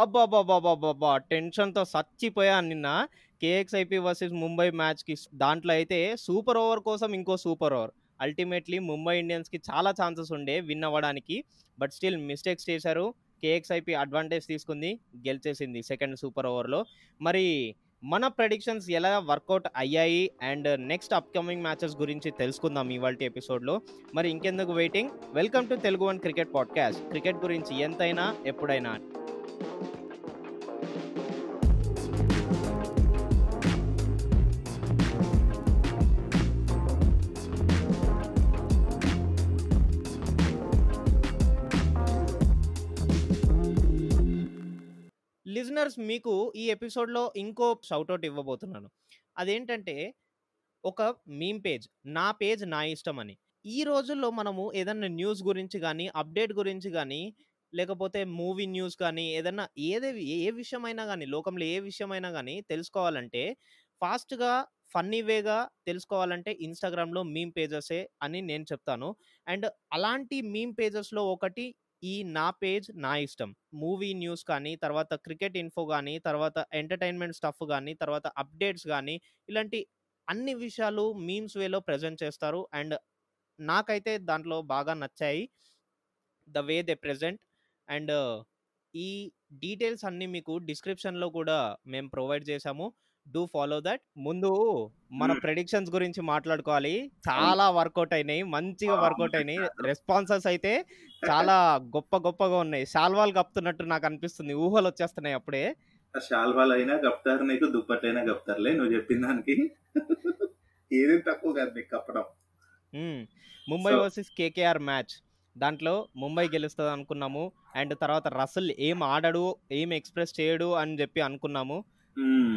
అబ్బాబ్బాబ్బాబ్బా టెన్షన్తో చచ్చిపోయాను నిన్న KXIP versus Mumbai మ్యాచ్కి. దాంట్లో అయితే సూపర్ ఓవర్ కోసం ఇంకో సూపర్ ఓవర్. అల్టిమేట్లీ ముంబై ఇండియన్స్కి చాలా ఛాన్సెస్ ఉండే విన్ అవ్వడానికి, బట్ స్టిల్ మిస్టేక్స్ చేశారు. కేఎక్స్ఐపీ అడ్వాంటేజ్ తీసుకుంది, గెలిచేసింది సెకండ్ సూపర్ ఓవర్లో. మరి మన ప్రెడిక్షన్స్ ఎలా వర్కౌట్ అయ్యాయి అండ్ నెక్స్ట్ అప్కమింగ్ మ్యాచెస్ గురించి తెలుసుకుందాం ఇవాల్టి ఎపిసోడ్లో. మరి ఇంకెందుకు waiting, welcome to Telugu one cricket podcast. Cricket గురించి ఎంతైనా ఎప్పుడైనా. లిజనర్స్, మీకు ఈ ఎపిసోడ్లో ఇంకో షౌట్అవుట్ ఇవ్వబోతున్నాను. అదేంటంటే ఒక మీమ్ పేజ్, నా పేజ్ నా ఇష్టం అని. ఈ రోజుల్లో మనము ఏదన్నా న్యూస్ గురించి కానీ, అప్డేట్ గురించి కానీ, లేకపోతే మూవీ న్యూస్ కానీ, ఏదన్నా ఏ విషయమైనా కానీ, లోకంలో ఏ విషయమైనా కానీ తెలుసుకోవాలంటే ఫాస్ట్గా ఫన్నీ వేగా తెలుసుకోవాలంటే ఇన్స్టాగ్రామ్లో మీమ్ పేజెసే అని నేను చెప్తాను. అండ్ అలాంటి మీమ్ పేజెస్లో ఒకటి ఈ నా పేజ్ నా ఇష్టం. మూవీ న్యూస్ కానీ, తర్వాత క్రికెట్ ఇన్ఫో కానీ, తర్వాత ఎంటర్టైన్మెంట్ స్టఫ్ కానీ, తర్వాత అప్డేట్స్ కానీ, ఇలాంటి అన్ని విషయాలు మీమ్స్ వేలో ప్రజెంట్ చేస్తారు. అండ్ నాకైతే దాంట్లో బాగా నచ్చాయి the way they present. And ఈ డీటెయిల్స్ అన్నీ మీకు డిస్క్రిప్షన్లో కూడా మేము ప్రొవైడ్ చేశాము. Do follow that. ముందు మన ప్రెడిక్షన్స్ గురించి మాట్లాడుకోవాలి. చాలా వర్కౌట్ అయినాయి, మంచిగా వర్కౌట్ అయినాయి. రెస్పాన్సెస్ అయితే చాలా గొప్ప గొప్పగా ఉన్నాయి. శాల్వాలు కప్పుతున్నట్టు నాకు అనిపిస్తుంది, ఊహలు వచ్చేస్తున్నాయి అప్పుడే. శాల్వాలు అయినా కప్తారు నీకు, దుప్పటైనా కప్తారులే నువ్వు చెప్పిన దానికి, ఏది తక్కువ కాదు నీకు కప్పడం. ముంబై వర్సెస్ కేకేఆర్ మ్యాచ్, దాంట్లో ముంబై గెలుస్తుంది అనుకున్నాము. అండ్ తర్వాత రసల్ ఏం ఆడాడు, ఏం ఎక్స్ప్రెస్ చేయడు అని చెప్పి అనుకున్నాము.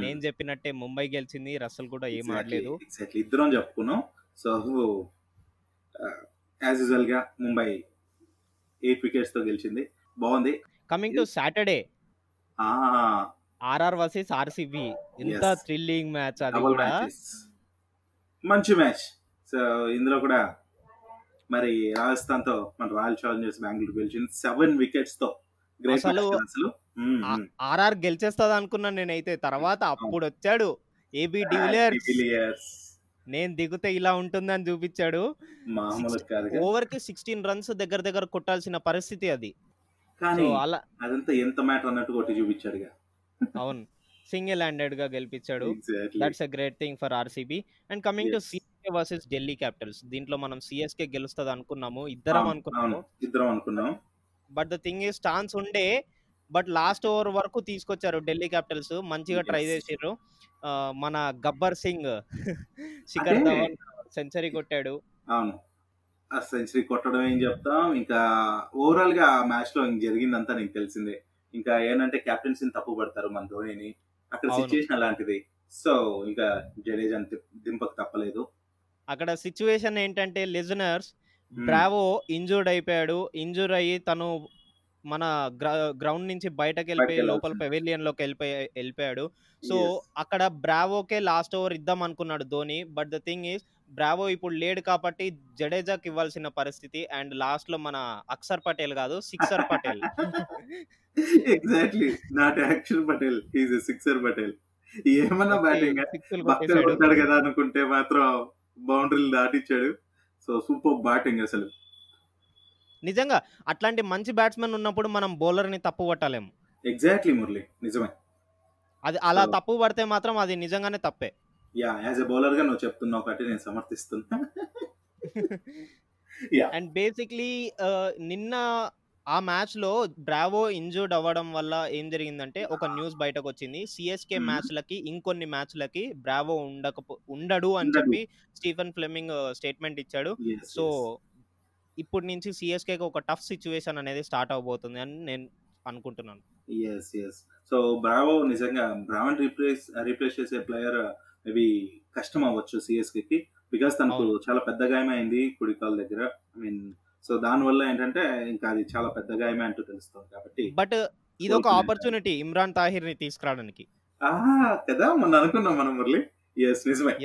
నేను చెప్పినట్టే ముంబై గెలిచింది, రసల్ కూడా ఏం ఆడలేదు. ఎగ్జాక్ట్లీ ఇద్దరం చెప్పుకున్నాం. సో యాజ్ యూజువల్ గా ముంబై 8 wickets తో గెలిచింది, బాగుంది. Coming to Saturday, RR versus RCB, ఎంత థ్రిల్లింగ్ మ్యాచ్ అది కూడా, మంచి మ్యాచ్. సో ఇందులో కూడా మరి రాజస్థాన్ తో మన రాయల్ ఛాలెంజర్స్ బెంగళూరు గెలిచింది 7 wickets తో. అసలు ఆర్ఆర్ గెలిచేస్తా అనుకున్నాను నేనైతే. తర్వాత అప్పుడు వచ్చాడు ఏబీ డివిలియర్స్, నేను దిగుతే ఇలా ఉంటుందని చూపించాడు. ఓవర్ కి 16 runs దగ్గర దగ్గర కొట్టాల్సిన పరిస్థితి అది, కానీ అదంతా ఎంత మ్యాటర్ అన్నట్టు కొట్టి చూపించాడు. అవును, సింగిల్ హ్యాండెడ్ గా గెలిపించాడు. That's a great thing for RCB. And coming to CSK versus Delhi Capitals, దీంట్లో మనం సిఎస్కే గెలుస్తుంది అనుకున్నాము, ఇద్దరం అనుకున్నాము. But the thing is chance ఉండే, బట్ లాస్ట్ ఓవర్ వరకు తీసుకొచ్చారు ఢిల్లీ క్యాపిటల్స్. మంచిగా ట్రై చేసారు. మన గబ్బర్ సింగ్ శిఖర్ ధవన్ సెంచరీ కొట్టాడు. అవును, ఆ సెంచరీ కొట్టడం ఏం చెప్తాం. ఇంకా ఓవరాల్ గా మ్యాచ్ లో జరిగిందంతా నీకు తెలిసిందే. ఇంకా ఏంటంటే క్యాప్టెన్సీని తప్పు పడతారు మన ధోనిని, అక్కడ సిచ్యువేషన్ అలాంటిది. సో ఇంకా జడేజా దింపక తప్పలేదు. అక్కడ సిచ్యువేషన్ ఏంటంటే లిజనర్స్, బ్రావో ఇంజూర్డ్ అయిపోయాడు. ఇంజూర్ అయ్యి తను మన గ్రౌండ్ నుంచి బయటకు వెళ్ళిపోయి లోపల పెవిలియన్ లోకి వెళ్ళిపోయాడు. సో అక్కడ బ్రావోకే లాస్ట్ ఓవర్ ఇద్దాం అనుకున్నాడు Dhoni. But the thing is Bravo ఇప్పుడు లేడు కాబట్టి జడేజాకి ఇవ్వాల్సిన పరిస్థితి. అండ్ లాస్ట్ లో మన అక్షర్ పటేల్ కాదు, Shikhar Patel. Exactly, not Axar Patel, he is Shikhar Patel. ఏమన్నా బ్యాటింగ్ కొట్టాడు కదా అనుకుంటే మాత్రం బౌండరీలు దాటిచ్చాడు. సో సూపర్ బ్యాటింగ్ అసలు. నిజంగా అట్లాంటి మంచి బ్యాట్స్మెన్ ఉన్నప్పుడు మనం బౌలర్ని తప్పు పట్టలేము. ఎగ్జాక్ట్లీ మురళి, నిజమే. అది అలా తప్పు పడితే మాత్రం అది నిజంగానే తప్పే. యా, యాజ్ ఎ బౌలర్ గా నువ్వు చెప్తున్నావు కాబట్టి నేను సమర్థిస్తున్నా. యా, అండ్ బేసిక్లీ నిన్న ఆ మ్యాచ్ లో బ్రావో ఇంజూర్డ్ అవ్వడం వల్ల ఏం జరిగిందంటే ఒక న్యూస్ బయటకు వచ్చింది. సిఎస్కే మ్యాచ్ లకి, ఇంకొన్ని మ్యాచ్ లకి బ్రావో ఉండడు అని చెప్పి స్టీఫెన్ ఫ్లెమింగ్ స్టేట్మెంట్ ఇచ్చాడు. సో ఇప్పటి నుంచి సిఎస్కే ఒక టఫ్ సిచ్యువేషన్ అనేది స్టార్ట్ అవబోతుంది అని నేను అనుకుంటున్నాను. సో బ్రావో నిజంగా బ్రావోని రీప్లేస్ చేసే ప్లేయర్ అవి కష్టం అవ్వచ్చు సిఎస్కేకి, బికాస్ తనకు చాలా పెద్ద గాయమైంది కుడికాలు దగ్గర. ఐ మీన్, సో దానివల్ల ఏంటంటే ఇంకా అది చాలా పెద్ద గాయమే అంటూ తెలుస్తుంది కాబట్టి. బట్ ఇది ఒక ఆపర్చునిటీ ఇమ్రాన్ తాహిర్ ని తీసుకురావడానికి కదా మనం అనుకున్నాం మనం మురళి. ఎస్, నిజమే,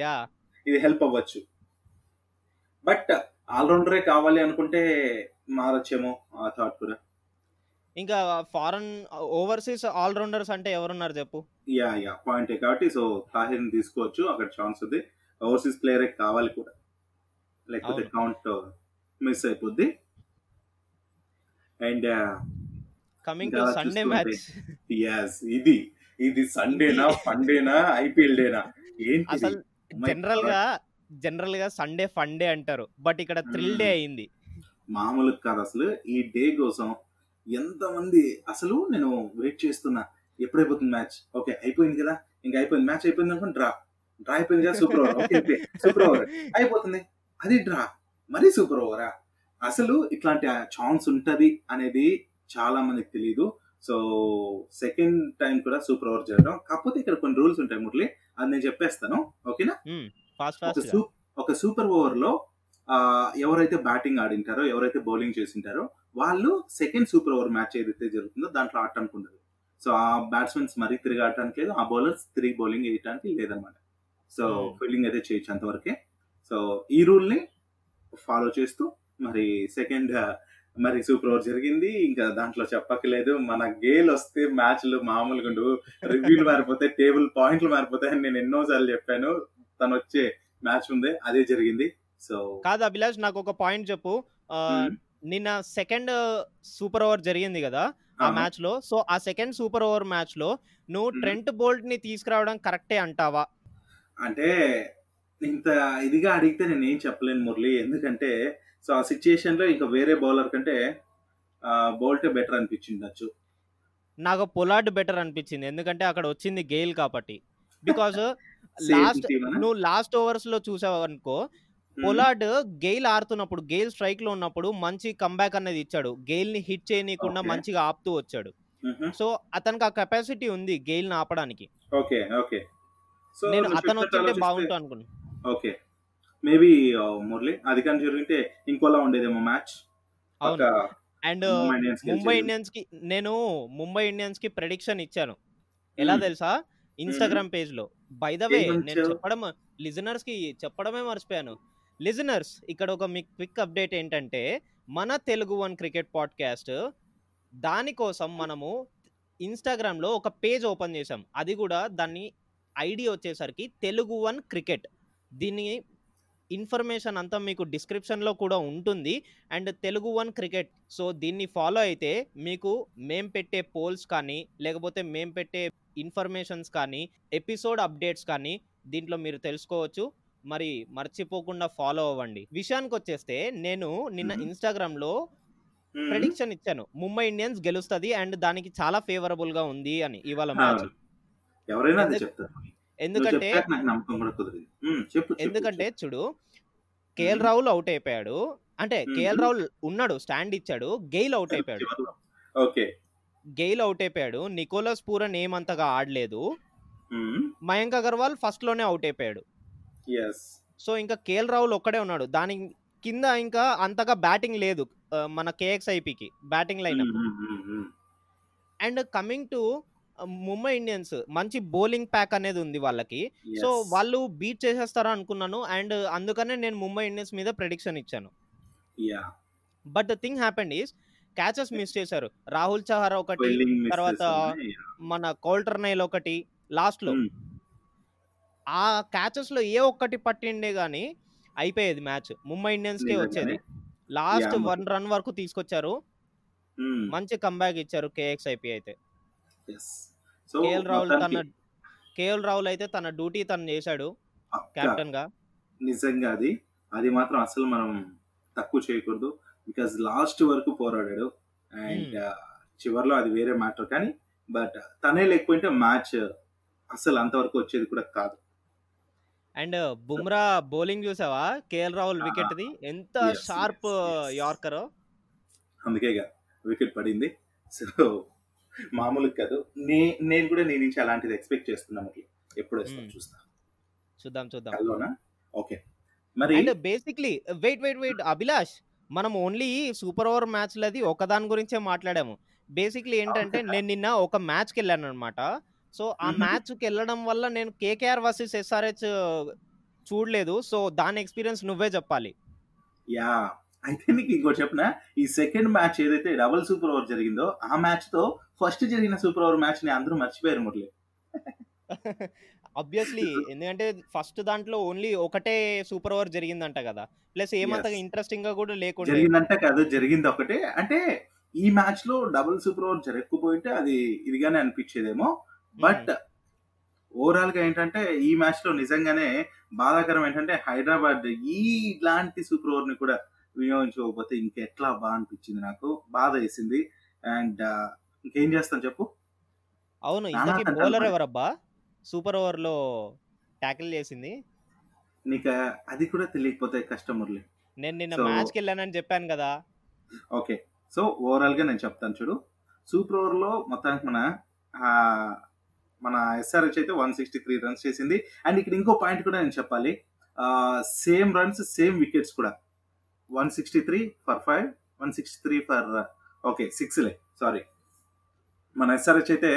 ఇది హెల్ప్ అవ్వచ్చు. బట్ ఆల్రౌండరే కావాలి అనుకుంటే మారొచ్చేమో ఆ థాట్ కూడా. ఇంకా ఫారెన్ ఓవర్సీస్ ఆల్రౌండర్స్ అంటే ఎవరున్నారు చెప్పు? యా పాయింటే కాబట్టి సో తాహిర్ ని తీసుకోవచ్చు, అక్కడ ఛాన్స్ ఉంది. ఓవర్సీస్ ప్లేయరే కావాలి కూడా, లేకపోతే కౌంట్ మిస్ అయిపోద్ది. And coming to Sunday match, yes ఇది సండేనా ఫండేనా ఐపీఎల్ డేనా ఏంటి? అసలు జనరల్ గా సండే ఫండే అంటారు, బట్ ఇక్కడ థ్రిల్ డే అయింది. మామూలు కాదు అసలు, ఈ డే కోసం ఎంతమంది అసలు నేను వెయిట్ చేస్తున్నా, ఎప్పుడైపోతుంది మ్యాచ్, ఓకే అయిపోయింది కదా, ఇంకా అయిపోయింది మ్యాచ్ అయిపోయింది అనుకోండి, డ్రా అయిపోయింది కదా, super over, okay super over అయిపోతుంది, అది డ్రా మరీ సూపర్ ఓవరా. అసలు ఇట్లాంటి ఛాన్స్ ఉంటుంది అనేది చాలా మందికి తెలియదు. సో సెకండ్ టైం కూడా సూపర్ ఓవర్ చేయడం, కాకపోతే ఇక్కడ కొన్ని రూల్స్ ఉంటాయి మురళి, అది నేను చెప్పేస్తాను ఓకేనా. ఒక సూపర్ ఓవర్ లో ఎవరైతే బ్యాటింగ్ ఆడింటారో, ఎవరైతే బౌలింగ్ చేసింటారో వాళ్ళు సెకండ్ సూపర్ ఓవర్ మ్యాచ్ ఏదైతే జరుగుతుందో దాంట్లో ఆడటానికి ఉండదు. సో ఆ బ్యాట్స్మెన్స్ మరీ తిరిగి ఆడటానికి లేదు, ఆ బౌలర్స్ తిరిగి బౌలింగ్ వేయటానికి లేదనమాట. సో ఫీల్డింగ్ అయితే చేయొచ్చు అంతవరకే. సో ఈ రూల్ ని ఫాలో చేస్తూ మరి సెకండ్ మరి సూపర్ ఓవర్ జరిగింది. ఇంకా దాంట్లో చెప్పకలేదు, మన గేల్ వస్తే మ్యాచ్లు మామూలుగా రివ్యూలు మారిపోతాయి, టేబుల్ పాయింట్లు మారిపోతాయని నేను ఎన్నోసార్లు చెప్పాను. తను వచ్చే మ్యాచ్ ఉంది, అదే జరిగింది. సో కాదు అభిలాష్, నాకు ఒక పాయింట్ చెప్పు. నిన్న సెకండ్ సూపర్ ఓవర్ జరిగింది కదా ఆ మ్యాచ్ లో, సో ఆ సెకండ్ సూపర్ ఓవర్ మ్యాచ్ లో నువ్వు ట్రెంట్ బోల్ట్ ని తీసుకురావడం కరెక్టే అంటావా? అంటే ఇంత ఇదిగా అడిగితే నేను ఏం చెప్పలేను మురళి, ఎందుకంటే సో ఆ సిచ్యుయేషన్ లో ఇంకా వేరే బౌలర్ కంటే బోల్టే బెటర్ అనిపించింది నాకు. పొలార్డ్ బెటర్ అనిపించింది, ఎందుకంటే అక్కడ వచ్చింది గేల్ కాబట్టి. బికాజ్ నువ్వు లాస్ట్ ఓవర్స్ లో చూసావు అనుకో, పొలార్డ్ గేల్ ఆడుతున్నప్పుడు, గేల్ స్ట్రైక్ లో ఉన్నప్పుడు మంచి కంబ్యాక్ అనేది ఇచ్చాడు, గేల్ ని హిట్ చేయనీయకుండా మంచిగా ఆపుతూ వచ్చాడు. సో అతనికి ఆ కెపాసిటీ ఉంది గేల్ ని ఆపడానికి. నేను అతను వచ్చే బాగుంటా అనుకున్నాను. ఓకే మేబీ మురళి అది కానీ జరిగితే ఇంకోలా ఉండేదేమో మ్యాచ్. అండ్ ముంబై ఇండియన్స్ కి ప్రెడిక్షన్ ఇచ్చాను, ఎలా తెలుసా, ఇన్స్టాగ్రామ్ పేజ్ లో. బై ద వే నేను చెప్పడం లిజనర్స్ కి చెప్పడమే మర్చిపోయాను. లిజనర్స్, ఇక్కడ ఒక మీ క్విక్ అప్డేట్ ఏంటంటే, మన తెలుగు వన్ క్రికెట్ పాడ్కాస్ట్ దానికోసం మనము ఇన్స్టాగ్రామ్ లో ఒక పేజ్ ఓపెన్ చేసాం. అది కూడా దాన్ని ఐడి వచ్చేసరికి తెలుగు వన్ క్రికెట్. దీన్ని ఇన్ఫర్మేషన్ అంతా మీకు డిస్క్రిప్షన్లో కూడా ఉంటుంది. And Telugu one cricket, so దీన్ని ఫాలో అయితే మీకు మేం పెట్టే పోల్స్ కానీ, లేకపోతే మేం పెట్టే ఇన్ఫర్మేషన్స్ కానీ, ఎపిసోడ్ అప్డేట్స్ కానీ దీంట్లో మీరు తెలుసుకోవచ్చు. మరి మర్చిపోకుండా ఫాలో అవ్వండి. విషయానికి వచ్చేస్తే, నేను నిన్న ఇన్స్టాగ్రామ్లో ప్రెడిక్షన్ ఇచ్చాను ముంబై ఇండియన్స్ గెలుస్తుంది అండ్ దానికి చాలా ఫేవరబుల్గా ఉంది అని. ఇవాళ మ్యాచ్ ఎవరైనా ఎందుకంటే చూడు, కేఎల్ రాహుల్ అవుట్ అయిపోయాడు, అంటే కేఎల్ రాహుల్ ఉన్నాడు స్టాండ్ ఇచ్చాడు, గెయిల్ అవుట్ అయిపోయాడు, నికోలస్ పూరన్ ఏమంతగా ఆడలేదు, మయాంక్ అగర్వాల్ ఫస్ట్ లోనే అవుట్ అయిపోయాడు. సో ఇంకా కేఎల్ రాహుల్ ఒక్కడే ఉన్నాడు, దాని కింద ఇంకా అంతగా బ్యాటింగ్ లేదు మన కేఎక్స్ఐపికి batting lineup. And coming to Mumbai Indians, మంచి బౌలింగ్ ప్యాక్ అనేది ఉంది వాళ్ళకి, సో వాళ్ళు బీట్ చేసేస్తారా అనుకున్నాను. అండ్ అందుకనే నేను ముంబై ఇండియన్స్ మీద ప్రెడిక్షన్ ఇచ్చాను. But the thing happened is, catches miss చేశారు. రాహుల్ చహార్ ఒకటి, తర్వాత మన కోల్టర్నైల్ ఒకటి లాస్ట్ లో. ఆ క్యాచెస్ లో ఏ ఒక్కటి పట్టిండే గానీ అయిపోయేది మ్యాచ్, ముంబై ఇండియన్స్ కే వచ్చేది. లాస్ట్ 1 run వరకు తీసుకొచ్చారు, మంచి కంబ్యాక్ ఇచ్చారు కేఎక్స్ఐపి అయితే. కేఎల్ రాహుల్ అయితే తన డ్యూటీ తను చేశాడు కెప్టెన్ గా. నిజంగా అది మాత్రం అసలు మనం తక్కువ చేయకూడదు, బికాజ్ లాస్ట్ వరకు పోరాడాడు. అండ్ చివర్లో అది వేరే మ్యాటర్ కానీ, బట్ తనే లేకపోయింటే మ్యాచ్ అసలు అంతవరకు వచ్చేది కూడా కాదు. అండ్ బుమ్రా బౌలింగ్ చూసావా, కేఎల్ రాహుల్ వికెట్ ది, ఎంత షార్ప్ యార్కర్, అందుకే వికెట్ పడింది. సో మామూలు కాదు, నేను కూడా నీ నుంచి అలాంటిది ఎక్స్పెక్ట్ చేస్తున్నాను. ఎప్పుడు చూద్దాం. ఓకే మరి బేసిక్లీ వెయిట్ అభిలాష్, మనం ఓన్లీ సూపర్ ఓవర్ మ్యాచ్ లది ఒకదాని గురించే మాట్లాడాము. బేసిక్లీ ఏంటంటే, నేను నిన్న ఒక మ్యాచ్కి వెళ్ళాను అనమాట. సో ఆ మ్యాచ్కి వెళ్ళడం వల్ల నేను కేకేఆర్ వర్సెస్ ఎస్ఆర్హెచ్ చూడలేదు, సో దాని ఎక్స్పీరియన్స్ నువ్వే చెప్పాలి. యా అయితే నీకు ఇంకోటి చెప్పిన, ఈ సెకండ్ మ్యాచ్ ఏదైతే డబుల్ సూపర్ ఓవర్ జరిగిందో ఆ మ్యాచ్ తో ఫస్ట్ జరిగిన సూపర్ ఓవర్ మ్యాచ్ ని అందరూ మర్చిపోయారు మురళి. ఆబ్వియస్లీ, ఎందుకంటే ఫస్ట్ దాంట్లో ఓన్లీ ఒకటే సూపర్ ఓవర్ జరిగిందంట కదా, ప్లస్ ఏమంతగా ఇంట్రెస్టింగ్ గా కూడా లేకుండా జరిగిందంట కదా. జరిగింది ఒకటే. అంటే ఈ మ్యాచ్ లో డబుల్ సూపర్ ఓవర్ జరగకపోయింటే అది ఇదిగానే అనిపించేదేమో. బట్ ఓవరాల్ గా ఏంటంటే ఈ మ్యాచ్ లో నిజంగానే బాధాకరం ఏంటంటే హైదరాబాద్ ఈ ఇలాంటి సూపర్ ఓవర్ ని కూడా వినియోగించుకోకపోతే ఇంకెట్లా బాగా అనిపించింది, నాకు బాధ వేసింది. అండ్ ఇంకేం చేస్తాను చెప్పు. అవును, ఇంతకీ బౌలర్ ఎవరబ్బా సూపర్ ఓవర్ లో టాకిల్ చేసింది? నీకు అది కూడా తెలియకపోతే కస్టమర్లే. నేను నిన్న మ్యాచ్కి వెళ్ళానని చెప్పాను కదా. ఓకే, సో ఓవరాల్ గా నేను చెప్తాను చూడు. సూపర్ ఓవర్ లో మొత్తానికి మన ఎస్ఆర్హెచ్ అయితే 163 రన్స్ చేసింది. అండ్ ఇక్కడ ఇంకో పాయింట్ కూడా నేను చెప్పాలి, సేమ్ రన్స్ సేమ్ వికెట్స్ కూడా, 163 for 5, 163 ఫర్ ఓకే 6లే సారీ. మన ఎస్ఆర్హెచ్ అయితే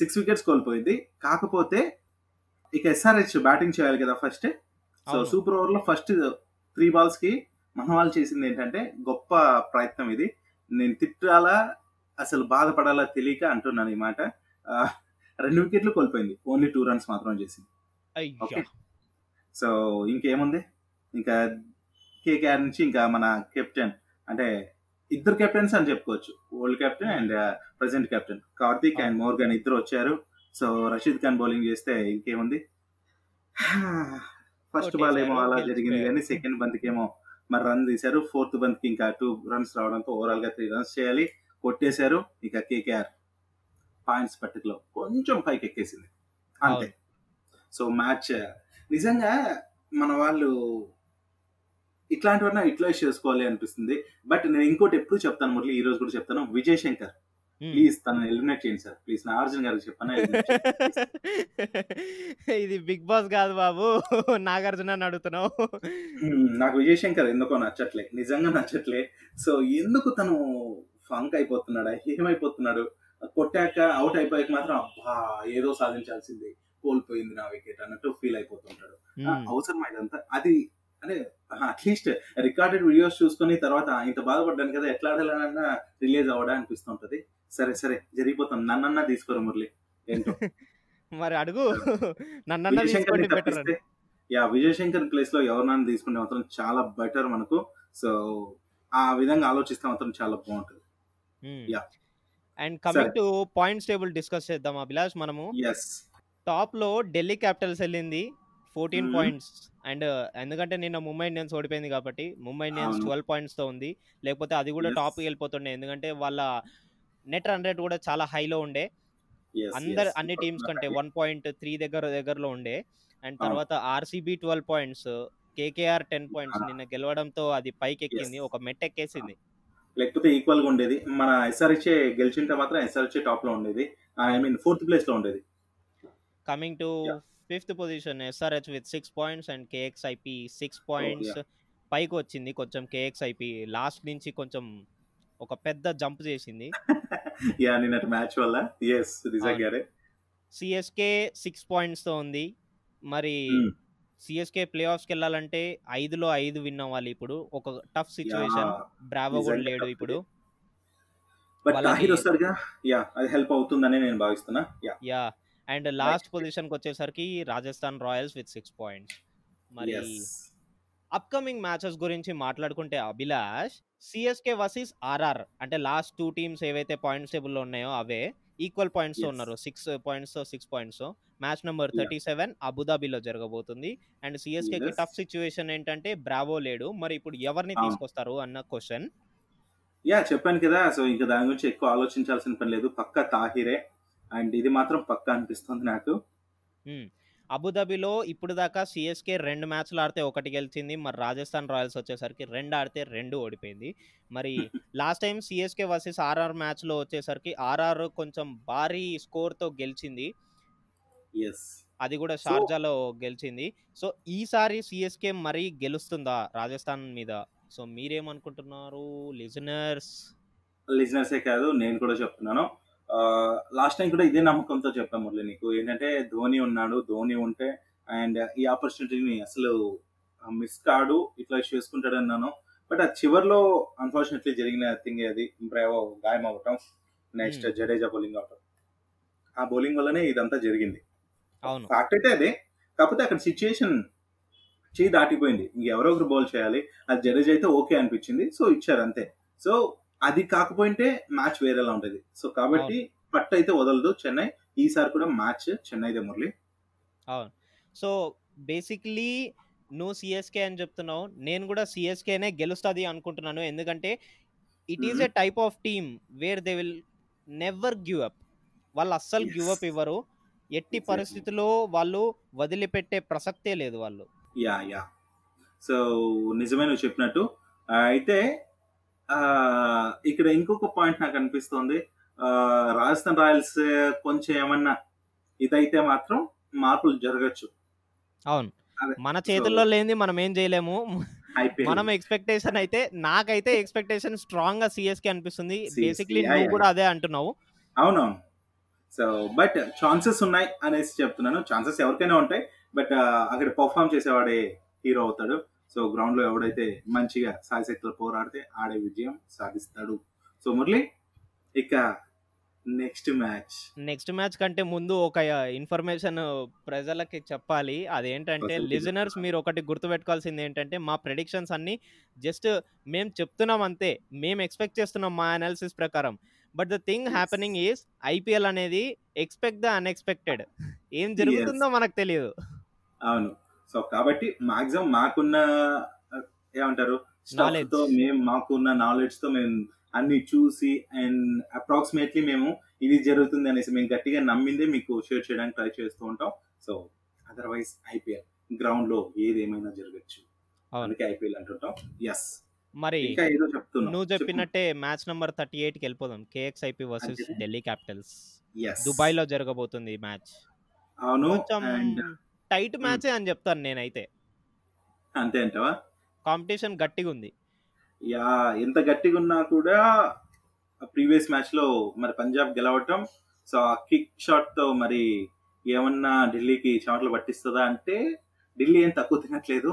6 వికెట్స్ కోల్పోయింది. కాకపోతే ఇక ఎస్ఆర్హెచ్ బ్యాటింగ్ చేయాలి కదా ఫస్ట్. సో సూపర్ ఓవర్ లో ఫస్ట్ 3 బాల్స్ కి మన వాళ్ళు చేసింది ఏంటంటే గొప్ప ప్రయత్నం ఇది. నేను తిట్టాలా అసలు బాధపడాలా తెలియక అంటున్నాను ఈ మాట. 2 వికెట్లు కోల్పోయింది, ఓన్లీ 2 రన్స్ మాత్రం చేసింది. సో ఇంకేముంది, ఇంకా కేకేఆర్ నుంచి ఇంకా మన కెప్టెన్, అంటే ఇద్దరు కెప్టెన్స్ అని చెప్పుకోవచ్చు, old captain and present captain Karthik and Morgan ఇద్దరు వచ్చారు. సో రషీద్ ఖాన్ బౌలింగ్ చేస్తే ఇంకేముంది, ఫస్ట్ బాల్ ఏమో అలా జరిగింది కానీ సెకండ్ బంతికి ఏమో మరి రన్ తీశారు. ఫోర్త్ బంతికి ఇంకా 2 రన్స్ రావడంతో ఓవరాల్ గా 3 రన్స్ చేయాలి, కొట్టేశారు. ఇక కేకేఆర్ పాయింట్స్ పట్టికలో కొంచెం పైకి ఎక్కేసింది, అంతే. సో మ్యాచ్ నిజంగా మన వాళ్ళు ఇట్లాంటివన్నీ యూటిలైజ్ చేసుకోవాలి అనిపిస్తుంది. బట్ నేను ఇంకోటి ఎప్పుడు చెప్తాను మురళి, ఈ రోజు కూడా చెప్తాను, విజయ్ శంకర్ ప్లీజ్ తనని ఎలిమినేట్ చేయండి సార్, ప్లీజ్ నాగార్జున గారికి చెప్పాను. ఇది బిగ్ బాస్ కాదు బాబు, నాగార్జున అని అడుగుతున్నావు. నాకు విజయ్ శంకర్ ఎందుకో నచ్చట్లే, నిజంగా నచ్చట్లే. సో ఎందుకు తను ఫంక్ అయిపోతున్నాడా, ఏమైపోతున్నాడు? కొట్టాక అవుట్ అయిపోయాక మాత్రం అబ్బా ఏదో సాధించాల్సింది, కోల్పోయింది నా వికెట్ అన్నట్టు ఫీల్ అయిపోతుంటాడు. అవసరం అయినంత అది, అంటే అట్లీస్ట్ రికార్డెడ్ వీడియోస్ చూసుకుని తర్వాత ఇంత బాధపడ్డాను కదా, ఎట్లా ఆడాలన్నా రిలీజ్ అవ్వడా అనిపిస్తుంటది. సరే సరే జరిగిపోతుంది, నన్నన్నా తీసుకోరు మురళి, ఏంటో మరి అడుగు. విజయశంకర్ ప్లేస్ లో ఎవరినన్నా తీసుకుంటే మాత్రం చాలా బెటర్ మనకు. సో ఆ విధంగా ఆలోచిస్తే మాత్రం చాలా బాగుంటుంది. And coming to points table discuss చేద్దాం అభిలాష్ మనము. టాప్ లో ఢిల్లీ క్యాపిటల్స్ వెళ్ళింది 14 పాయింట్స్. అండ్ ఎందుకంటే నిన్న ముంబై ఇండియన్స్ ఓడిపోయింది కాబట్టి ముంబై ఇండియన్స్ 12 పాయింట్స్తో ఉంది, లేకపోతే అది కూడా టాప్కి వెళ్ళిపోతుండే. ఎందుకంటే వాళ్ళ నెట్ రన్ రేట్ కూడా చాలా హైలో ఉండే, అందరు అన్ని టీమ్స్ కంటే 1.3 దగ్గరలో ఉండే. అండ్ తర్వాత ఆర్సీబీ 12 పాయింట్స్, కేకేఆర్ 10 పాయింట్స్. నిన్న గెలవడంతో అది పైకి ఎక్కింది, ఒక మెట్ ఎక్కేసింది. లేకపోతే ఈక్వల్గా ఉండేది, మన ఎస్ఆర్హెచ్ గెలిచింటే మాత్రం ఎస్ఆర్హెచ్ టాప్లో ఉండేది, ఐ మీన్ ఫోర్త్ ప్లేస్లో ఉండేది. Coming to fifth position SRH with 6 points and KXIP 6 points. పైకి వచ్చింది కొంచెం KXIP లాస్ట్ నుంచి, కొంచెం ఒక పెద్ద జంప్ చేసింది నిన్నటి మ్యాచ్ వల్ల. CSK 6 పాయింట్స్ తో ఉంది. మరి CSK ప్లే ఆఫ్స్ కి వెళ్ళాలంటే 5లో 5 విన్ అవ్వాలి. ఇప్పుడు ఒక టఫ్ సిచ్యువేషన్, బ్రావో కూడా లేడు ఇప్పుడు. అండ్ లాస్ట్ పొజిషన్కి వచ్చేసరికి రాజస్థాన్ రాయల్స్ విత్ 6 పాయింట్స్. మరి అప్కమింగ్ మ్యాచెస్ గురించి మాట్లాడుకుంటే అభిలాష్, సిఎస్కే వర్సెస్ ఆర్ఆర్, అంటే లాస్ట్ 2 టీమ్స్ ఏవైతే పాయింట్స్ టేబుల్లో ఉన్నాయో అవే ఈక్వల్ పాయింట్స్తో ఉన్నారు, 6 points. మ్యాచ్ నెంబర్ 37 అబుదాబీలో జరగబోతుంది. అండ్ సిఎస్కేకి టఫ్ సిచ్యువేషన్ ఏంటంటే బ్రావో లేడు. మరి ఇప్పుడు ఎవరిని తీసుకొస్తారు అన్న క్వశ్చన్. చెప్పాను కదా, సో ఇంకా దాని గురించి ఎక్కువ ఆలోచించాల్సిన పని లేదు, పక్కా తాహిరే. అండ్ ఇది మాత్రం పక్కా అనిపిస్తుంది నాకు. అబుదాబిలో ఇప్పుడు దాకా సిఎస్కే 2 మ్యాచ్లు ఆడితే 1 గెలిచింది. మరి రాజస్థాన్ రాయల్స్ వచ్చేసరికి 2 ఆడితే 2 ఓడిపోయింది. మరి last time CSK versus RR మ్యాచ్లో వచ్చేసరికి ఆర్ఆర్ కొంచెం భారీ స్కోర్తో గెలిచింది, అది కూడా షార్జాలో గెలిచింది. సో ఈసారి సిఎస్కే మరి గెలుస్తుందా రాజస్థాన్ మీద? సో మీరేమనుకుంటున్నారు లిజనర్సే కాదు నేను కూడా చెప్తున్నాను. లాస్ట్ టైం కూడా ఇదే నమ్మకంతో చెప్పాము మురళి నీకు, ఏంటంటే ధోని ఉన్నాడు, ధోని ఉంటే అండ్ ఈ ఆపర్చునిటీని అసలు మిస్ కాడు, ఇట్లా చేసుకుంటాడు అన్నాను. బట్ ఆ చివరిలో అన్ఫార్చునేట్లీ జరిగిన థింగ్ అది, బ్రావో గాయం అవ్వటం, నెక్స్ట్ జడేజా బౌలింగ్ అవటం, ఆ బౌలింగ్ వల్లనే ఇదంతా జరిగింది. ఫ్యాక్ట్ అయితే అదే, కాకపోతే అక్కడ సిచ్యుయేషన్ చేయి దాటిపోయింది, ఇంకెవరో ఒకరు బౌల్ చేయాలి, అది జడేజా అయితే ఓకే అనిపించింది, సో ఇచ్చారు అంతే. సో అది కాకపోయింటే మ్యాచ్ వేరేలా ఉంటుంది. సో కాబట్టి పట్టు అయితే వదలదు చెన్నై, ఈసారి కూడా మ్యాచ్ చెన్నైదే మురళి. అవును, సో బేసిక్లీ నువ్వు సిఎస్కే అని చెప్తున్నావు, నేను కూడా సిఎస్కేనే గెలుస్తుంది అనుకుంటున్నాను. ఎందుకంటే it is a type of team where they will never give up, వాళ్ళు అస్సలు గివ్ అప్ ఇవ్వరు, ఎట్టి పరిస్థితుల్లో వాళ్ళు వదిలిపెట్టే ప్రసక్తే లేదు వాళ్ళు. యా యా, సో నిజమే నువ్వు చెప్పినట్టు. అయితే ఇక్కడ ఇంకొక పాయింట్ నాకు అనిపిస్తుంది, రాజస్థాన్ రాయల్స్ కొంచెం ఏమన్నా ఇదైతే మాత్రం మార్పులు జరగచ్చు. అవును, మన చేతుల్లో లేని మనం ఏం చేయలేము, మనం ఎక్స్పెక్టేషన్ అయితే, నాకైతే ఎక్స్పెక్టేషన్ స్ట్రాంగ్ గా సిఎస్కే అనిపిస్తుంది. బేసిక్లీ నువ్వు కూడా అదే అంటున్నావు. అవునవును, సో బట్ ఛాన్సెస్ ఉన్నాయి అనేసి చెప్తున్నాను. ఛాన్సెస్ ఎవరికైనా ఉంటాయి, బట్ అక్కడ పర్ఫామ్ చేసేవాడే హీరో అవుతాడు. సో గ్రౌండ్ లో ఎవడైతే మంచిగా సాయశక్తిలో పోరాడితే ఆడే విజయం సాధిస్తాడు. సో మురళి, ఇక నెక్స్ట్ మ్యాచ్ కంటే ముందు ఒక ఇన్ఫర్మేషన్ ప్రజలకి చెప్పాలి. అదేంటంటే లిజనర్స్, మీరు ఒకటి గుర్తుపెట్టుకోవాల్సింది ఏంటంటే మా ప్రెడిక్షన్స్ అన్ని జస్ట్ మేము చెప్తున్నాం అంతే, మేము ఎక్స్పెక్ట్ చేస్తున్నాం మా అనాలిసిస్ ప్రకారం. But the thing happening is IPL అనేది ఎక్స్పెక్ట్ ద అన్ఎక్స్పెక్టెడ్, ఏం జరుగుతుందో మనకు తెలియదు. అవును, సో కాబట్టి మాక్సిమం మాకున్న ఏమంటారు నాలెడ్జ్తో, మేము మాకున్న నాలెడ్జ్తో మేము అన్ని చూసి అండ్ అప్రాక్సిమేట్లీ మేము ఇది జరుగుతుంది అనేసి మేము గట్టిగా నమ్మిందే మీకు షేర్ చేయడానికి ట్రై చేస్తూ ఉంటాం. సో అదర్వైజ్ ఐపీఎల్ గ్రౌండ్ లో ఏదేమైనా జరగచ్చు, అందుకే ఐపీఎల్ అంటుంటాం. ఎస్, మరి నువ్వు చెప్పినట్టే మ్యాచ్ నెంబర్ 38 కి వెళ్ళిపోదాం. KXIP versus Delhi Capitals, Dubai లో జరగబోతుంది ఈ మ్యాచ్. అవును, టైట్ మ్యాచే అని చెప్తాను నేనైతే. అంతే అంటావా? కాంపిటీషన్ గట్టిగా ఉంది. యా, ఎంత గట్టిగా ఉన్నా కూడా ప్రీవియస్ మ్యాచ్ లో మరి పంజాబ్ గెలవటం, సో ఆ కిక్ షాట్ తో మరి ఏమన్నా ఢిల్లీకి చెమటలు పట్టిస్తుందా అంటే ఢిల్లీ ఏం తక్కువ తినట్లేదు.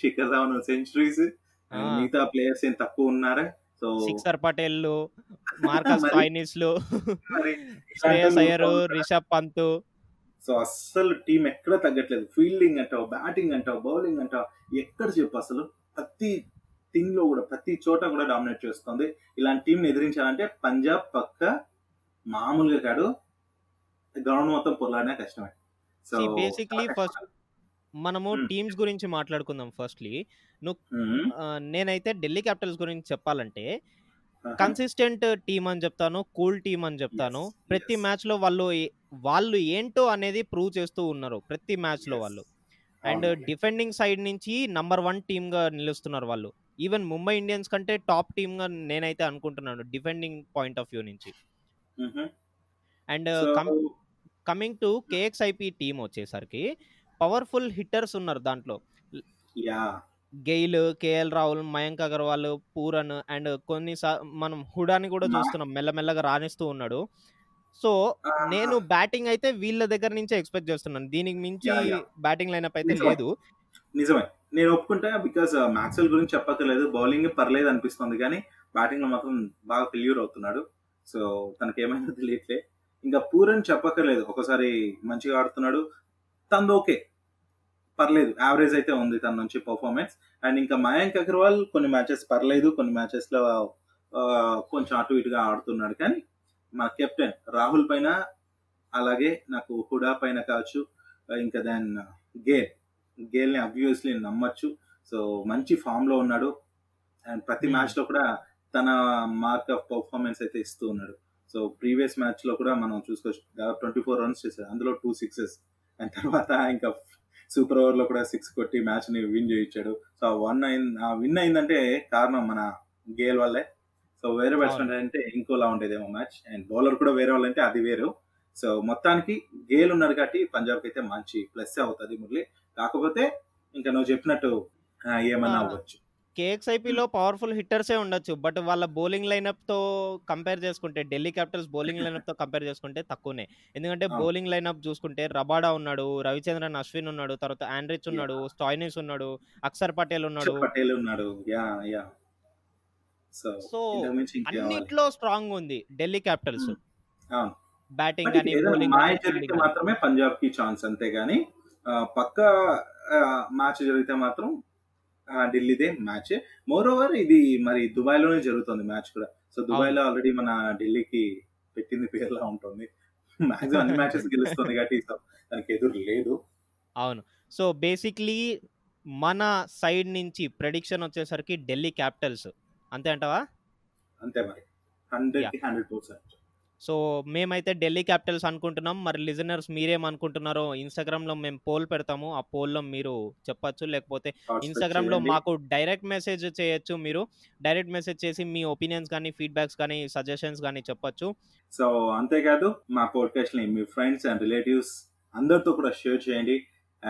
శిఖర్ ధావన్ సెంచరీస్, మిగతా ప్లేయర్స్ ఏం తక్కువ ఉన్నారా? So Axar Patel, Marcus Stoinis, Shreyas Iyer, Rishabh Pant, so అస్సలు టీం ఎక్కడ తగ్గట్లేదు. ఫీల్డింగ్ అంటావు, బ్యాటింగ్ అంటావు, బౌలింగ్ అంటావు, ఎక్కడ చెప్పు అసలు ప్రతి టీమ్ లో కూడా ప్రతి చోట కూడా డామినేట్ చేస్తుంది. ఇలాంటి టీంని ఎదిరించాలంటే పంజాబ్ పక్క మామూలుగా కాదు, గ్రౌండ్ మొత్తం పొలానే కష్టమే. సో బేసిక్లీ ఫస్ట్ మనము టీమ్స్ గురించి మాట్లాడుకుందాం. ఫస్ట్లీ నేనైతే ఢిల్లీ క్యాపిటల్స్ గురించి చెప్పాలంటే కన్సిస్టెంట్ టీమ్ అని చెప్తాను, కూల్ టీమ్ అని చెప్తాను. ప్రతి మ్యాచ్ లో వాళ్ళు ఏంటో అనేది ప్రూవ్ చేస్తూ ఉన్నారు ప్రతి మ్యాచ్ లో వాళ్ళు. అండ్ డిఫెండింగ్ సైడ్ నుంచి #1 టీమ్ గా నిలుస్తున్నారు వాళ్ళు. ఈవెన్ ముంబై ఇండియన్స్ కంటే టాప్ టీమ్ గా నేనైతే అనుకుంటున్నాను డిఫెండింగ్ పాయింట్ ఆఫ్ వ్యూ నుంచి. And coming to KXIP team వచ్చేసరికి పవర్ఫుల్ హిట్టర్స్ ఉన్నారు దాంట్లో. Gayle, KL Rahul, Mayank Agarwal, Pooran, and కొన్నిసార్లు మనం హుడాని కూడా చూస్తున్నాం, మెల్లమెల్లగా రాణిస్తూ ఉన్నాడు. సో నేను బ్యాటింగ్ అయితే వీళ్ళ దగ్గర నుంచే ఎక్స్పెక్ట్ చేస్తున్నాను, దీనికి మించి బ్యాటింగ్ లైనప్ అయితే లేదు. నిజమే, నేను ఒప్పుకుంటా. బికాస్ మాక్స్వెల్ గురించి చెప్పక్కర్లేదు, బౌలింగ్ పర్లేదు అనిపిస్తుంది, కానీ బ్యాటింగ్ లో మాత్రం బాగా ఫెయిల్యూర్ అవుతున్నాడు. సో తనకేమైనా తెలియట్లే. ఇంకా పూరన్ చెప్పక్కర్లేదు, ఒకసారి మంచిగా ఆడుతున్నాడు, తనది ఓకే పర్లేదు, యావరేజ్ అయితే ఉంది తన నుంచి పర్ఫార్మెన్స్. అండ్ ఇంకా మయాంక్ అగర్వాల్ కొన్ని మ్యాచెస్ పర్లేదు, కొన్ని మ్యాచెస్ లో కొంచెం అటు ఇటుగా ఆడుతున్నాడు. కానీ మా కెప్టెన్ రాహుల్ పైన, అలాగే నాకు హుడా పైన కావచ్చు, ఇంకా దెన్ గేల్ని అబ్వియస్లీ నమ్మచ్చు. సో మంచి ఫామ్ లో ఉన్నాడు అండ్ ప్రతి మ్యాచ్ లో కూడా తన మార్క్ ఆఫ్ పర్ఫార్మెన్స్ అయితే ఇస్తూ ఉన్నాడు. సో ప్రీవియస్ మ్యాచ్ లో కూడా మనం చూసుకోవచ్చు, దాదాపు 24 రన్స్ చేశారు, అందులో 2 sixes, అండ్ తర్వాత ఇంకా సూపర్ ఓవర్ లో కూడా 6 కొట్టి మ్యాచ్ ని విన్ చేయించాడు. సో విన్ అయిందంటే కారణం మన గేల్ వల్లే. సో వేరే బ్యాట్స్మెన్ అంటే ఇంకోలా ఉండేదేమో మ్యాచ్, అండ్ బౌలర్ కూడా వేరే వాళ్ళంటే అది వేరు. సో మొత్తానికి గేల్ ఉన్నారు కాబట్టి పంజాబ్ కి అయితే మంచి ప్లస్ అవుతుంది మురళి. కాకపోతే ఇంకా నువ్వు చెప్పినట్టు ఏమన్నా అవ్వచ్చు, కేఎక్స్ఐపి లో పవర్ఫుల్ హిట్టర్సే ఉండొచ్చు, బట్ వాళ్ళ బౌలింగ్ లైనప్ తో కంపేర్ చేసుకుంటే, ఢిల్లీ క్యాపిటల్స్ బౌలింగ్ లైనప్ తో కంపేర్ చేసుకుంటే తక్కువనే. ఎందుకంటే బౌలింగ్ లైనప్ చూసుకుంటే రబాడా ఉన్నాడు, రవిచంద్రన్ అశ్విన్ ఉన్నాడు, తర్వాత ఆన్రిచ్ ఉన్నాడు, స్టాయినిస్ ఉన్నాడు, అక్షర్ పటేల్ ఉన్నాడు. సో అన్నిట్లో స్ట్రాంగ్ ఉంది ఢిల్లీ క్యాపిటల్స్. బ్యాటింగ్ కానీ బౌలింగ్ మాత్రమే పంజాబ్ కి ఛాన్స్, అంతేగాని పక్క మ్యాచ్ జరిగితే మాత్రం ఢిల్లీదే మ్యాచ్. మోర్ ఓవర్ ఇది మరి దుబాయ్ లోనే జరుగుతుంది మ్యాచ్ కూడా, సో దుబాయ్ లో ఆల్రెడీ మన ఢిల్లీకి పెట్టింది పేరులా ఉంటుంది, మాక్సిమం అన్ని మ్యాచెస్ గెలుస్తుంది కాబట్టి దానికి ఎదురు లేదు. అవును, సో బేసిక్లీ మన సైడ్ నుంచి ప్రెడిక్షన్ వచ్చేసరికి ఢిల్లీ క్యాపిటల్స్ అంతే అంటావా? అంతే మరి 100%. సో మేమైతే ఢిల్లీ క్యాపిటల్స్ అనుకుంటున్నాం, మరి లిజనర్స్ మీరేమనుకుంటున్నారో ఇన్స్టాగ్రామ్లో మేము పోల్ పెడతాము, ఆ పోల్లో మీరు చెప్పచ్చు, లేకపోతే ఇన్స్టాగ్రామ్లో మాకు డైరెక్ట్ మెసేజ్ చేయొచ్చు. మీరు డైరెక్ట్ మెసేజ్ చేసి మీ ఒపీనియన్స్ కానీ ఫీడ్బ్యాక్స్ కానీ సజెషన్స్ కానీ చెప్పచ్చు. సో అంతేకాదు మా పోడ్కాస్ట్ని మీ ఫ్రెండ్స్ అండ్ రిలేటివ్స్ అందరితో కూడా షేర్ చేయండి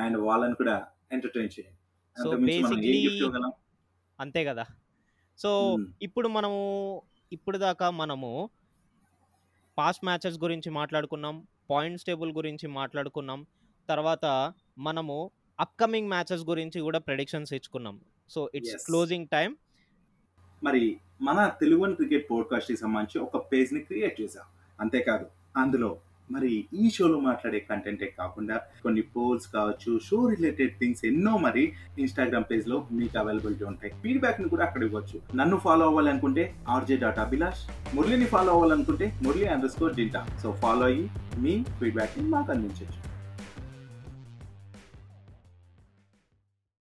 అండ్ వాళ్ళని కూడా ఎంటర్టైన్ చేయండి. సో బేసిక్లీ అంతే కదా. సో ఇప్పుడు దాకా మనము పాస్ట్ మ్యాచెస్ గురించి మాట్లాడుకున్నాం, పాయింట్స్ టేబుల్ గురించి మాట్లాడుకున్నాం, తర్వాత మనము అప్కమింగ్ మ్యాచెస్ గురించి కూడా ప్రెడిక్షన్స్ ఇచ్చుకున్నాం. So it's closing time. మరి మన తెలుగువన్ క్రికెట్ పోడ్కాస్ట్కి సంబంధించి ఒక పేజ్ని క్రియేట్ చేశాం. అంతేకాదు అందులో మరి ఈ షోలో మాట్లాడే కంటెంటే కాకుండా కొన్ని పోల్స్ కావచ్చు, షో రిలేటెడ్ థింగ్స్ ఎన్నో మరి ఇన్స్టాగ్రామ్ పేజ్ లో మీకు అవైలబిలిటీ ఉంటాయి. ఫీడ్బ్యాక్ ని కూడా అక్కడ ఇవ్వచ్చు. నన్ను ఫాలో అవ్వాలనుకుంటే RJ.Abhilash, మురళిని ఫాలో అవ్వాలనుకుంటే Murali_Dinta. సో ఫాలో అయ్యి మీ ఫీడ్బ్యాక్ ని మాకు అందించవచ్చు.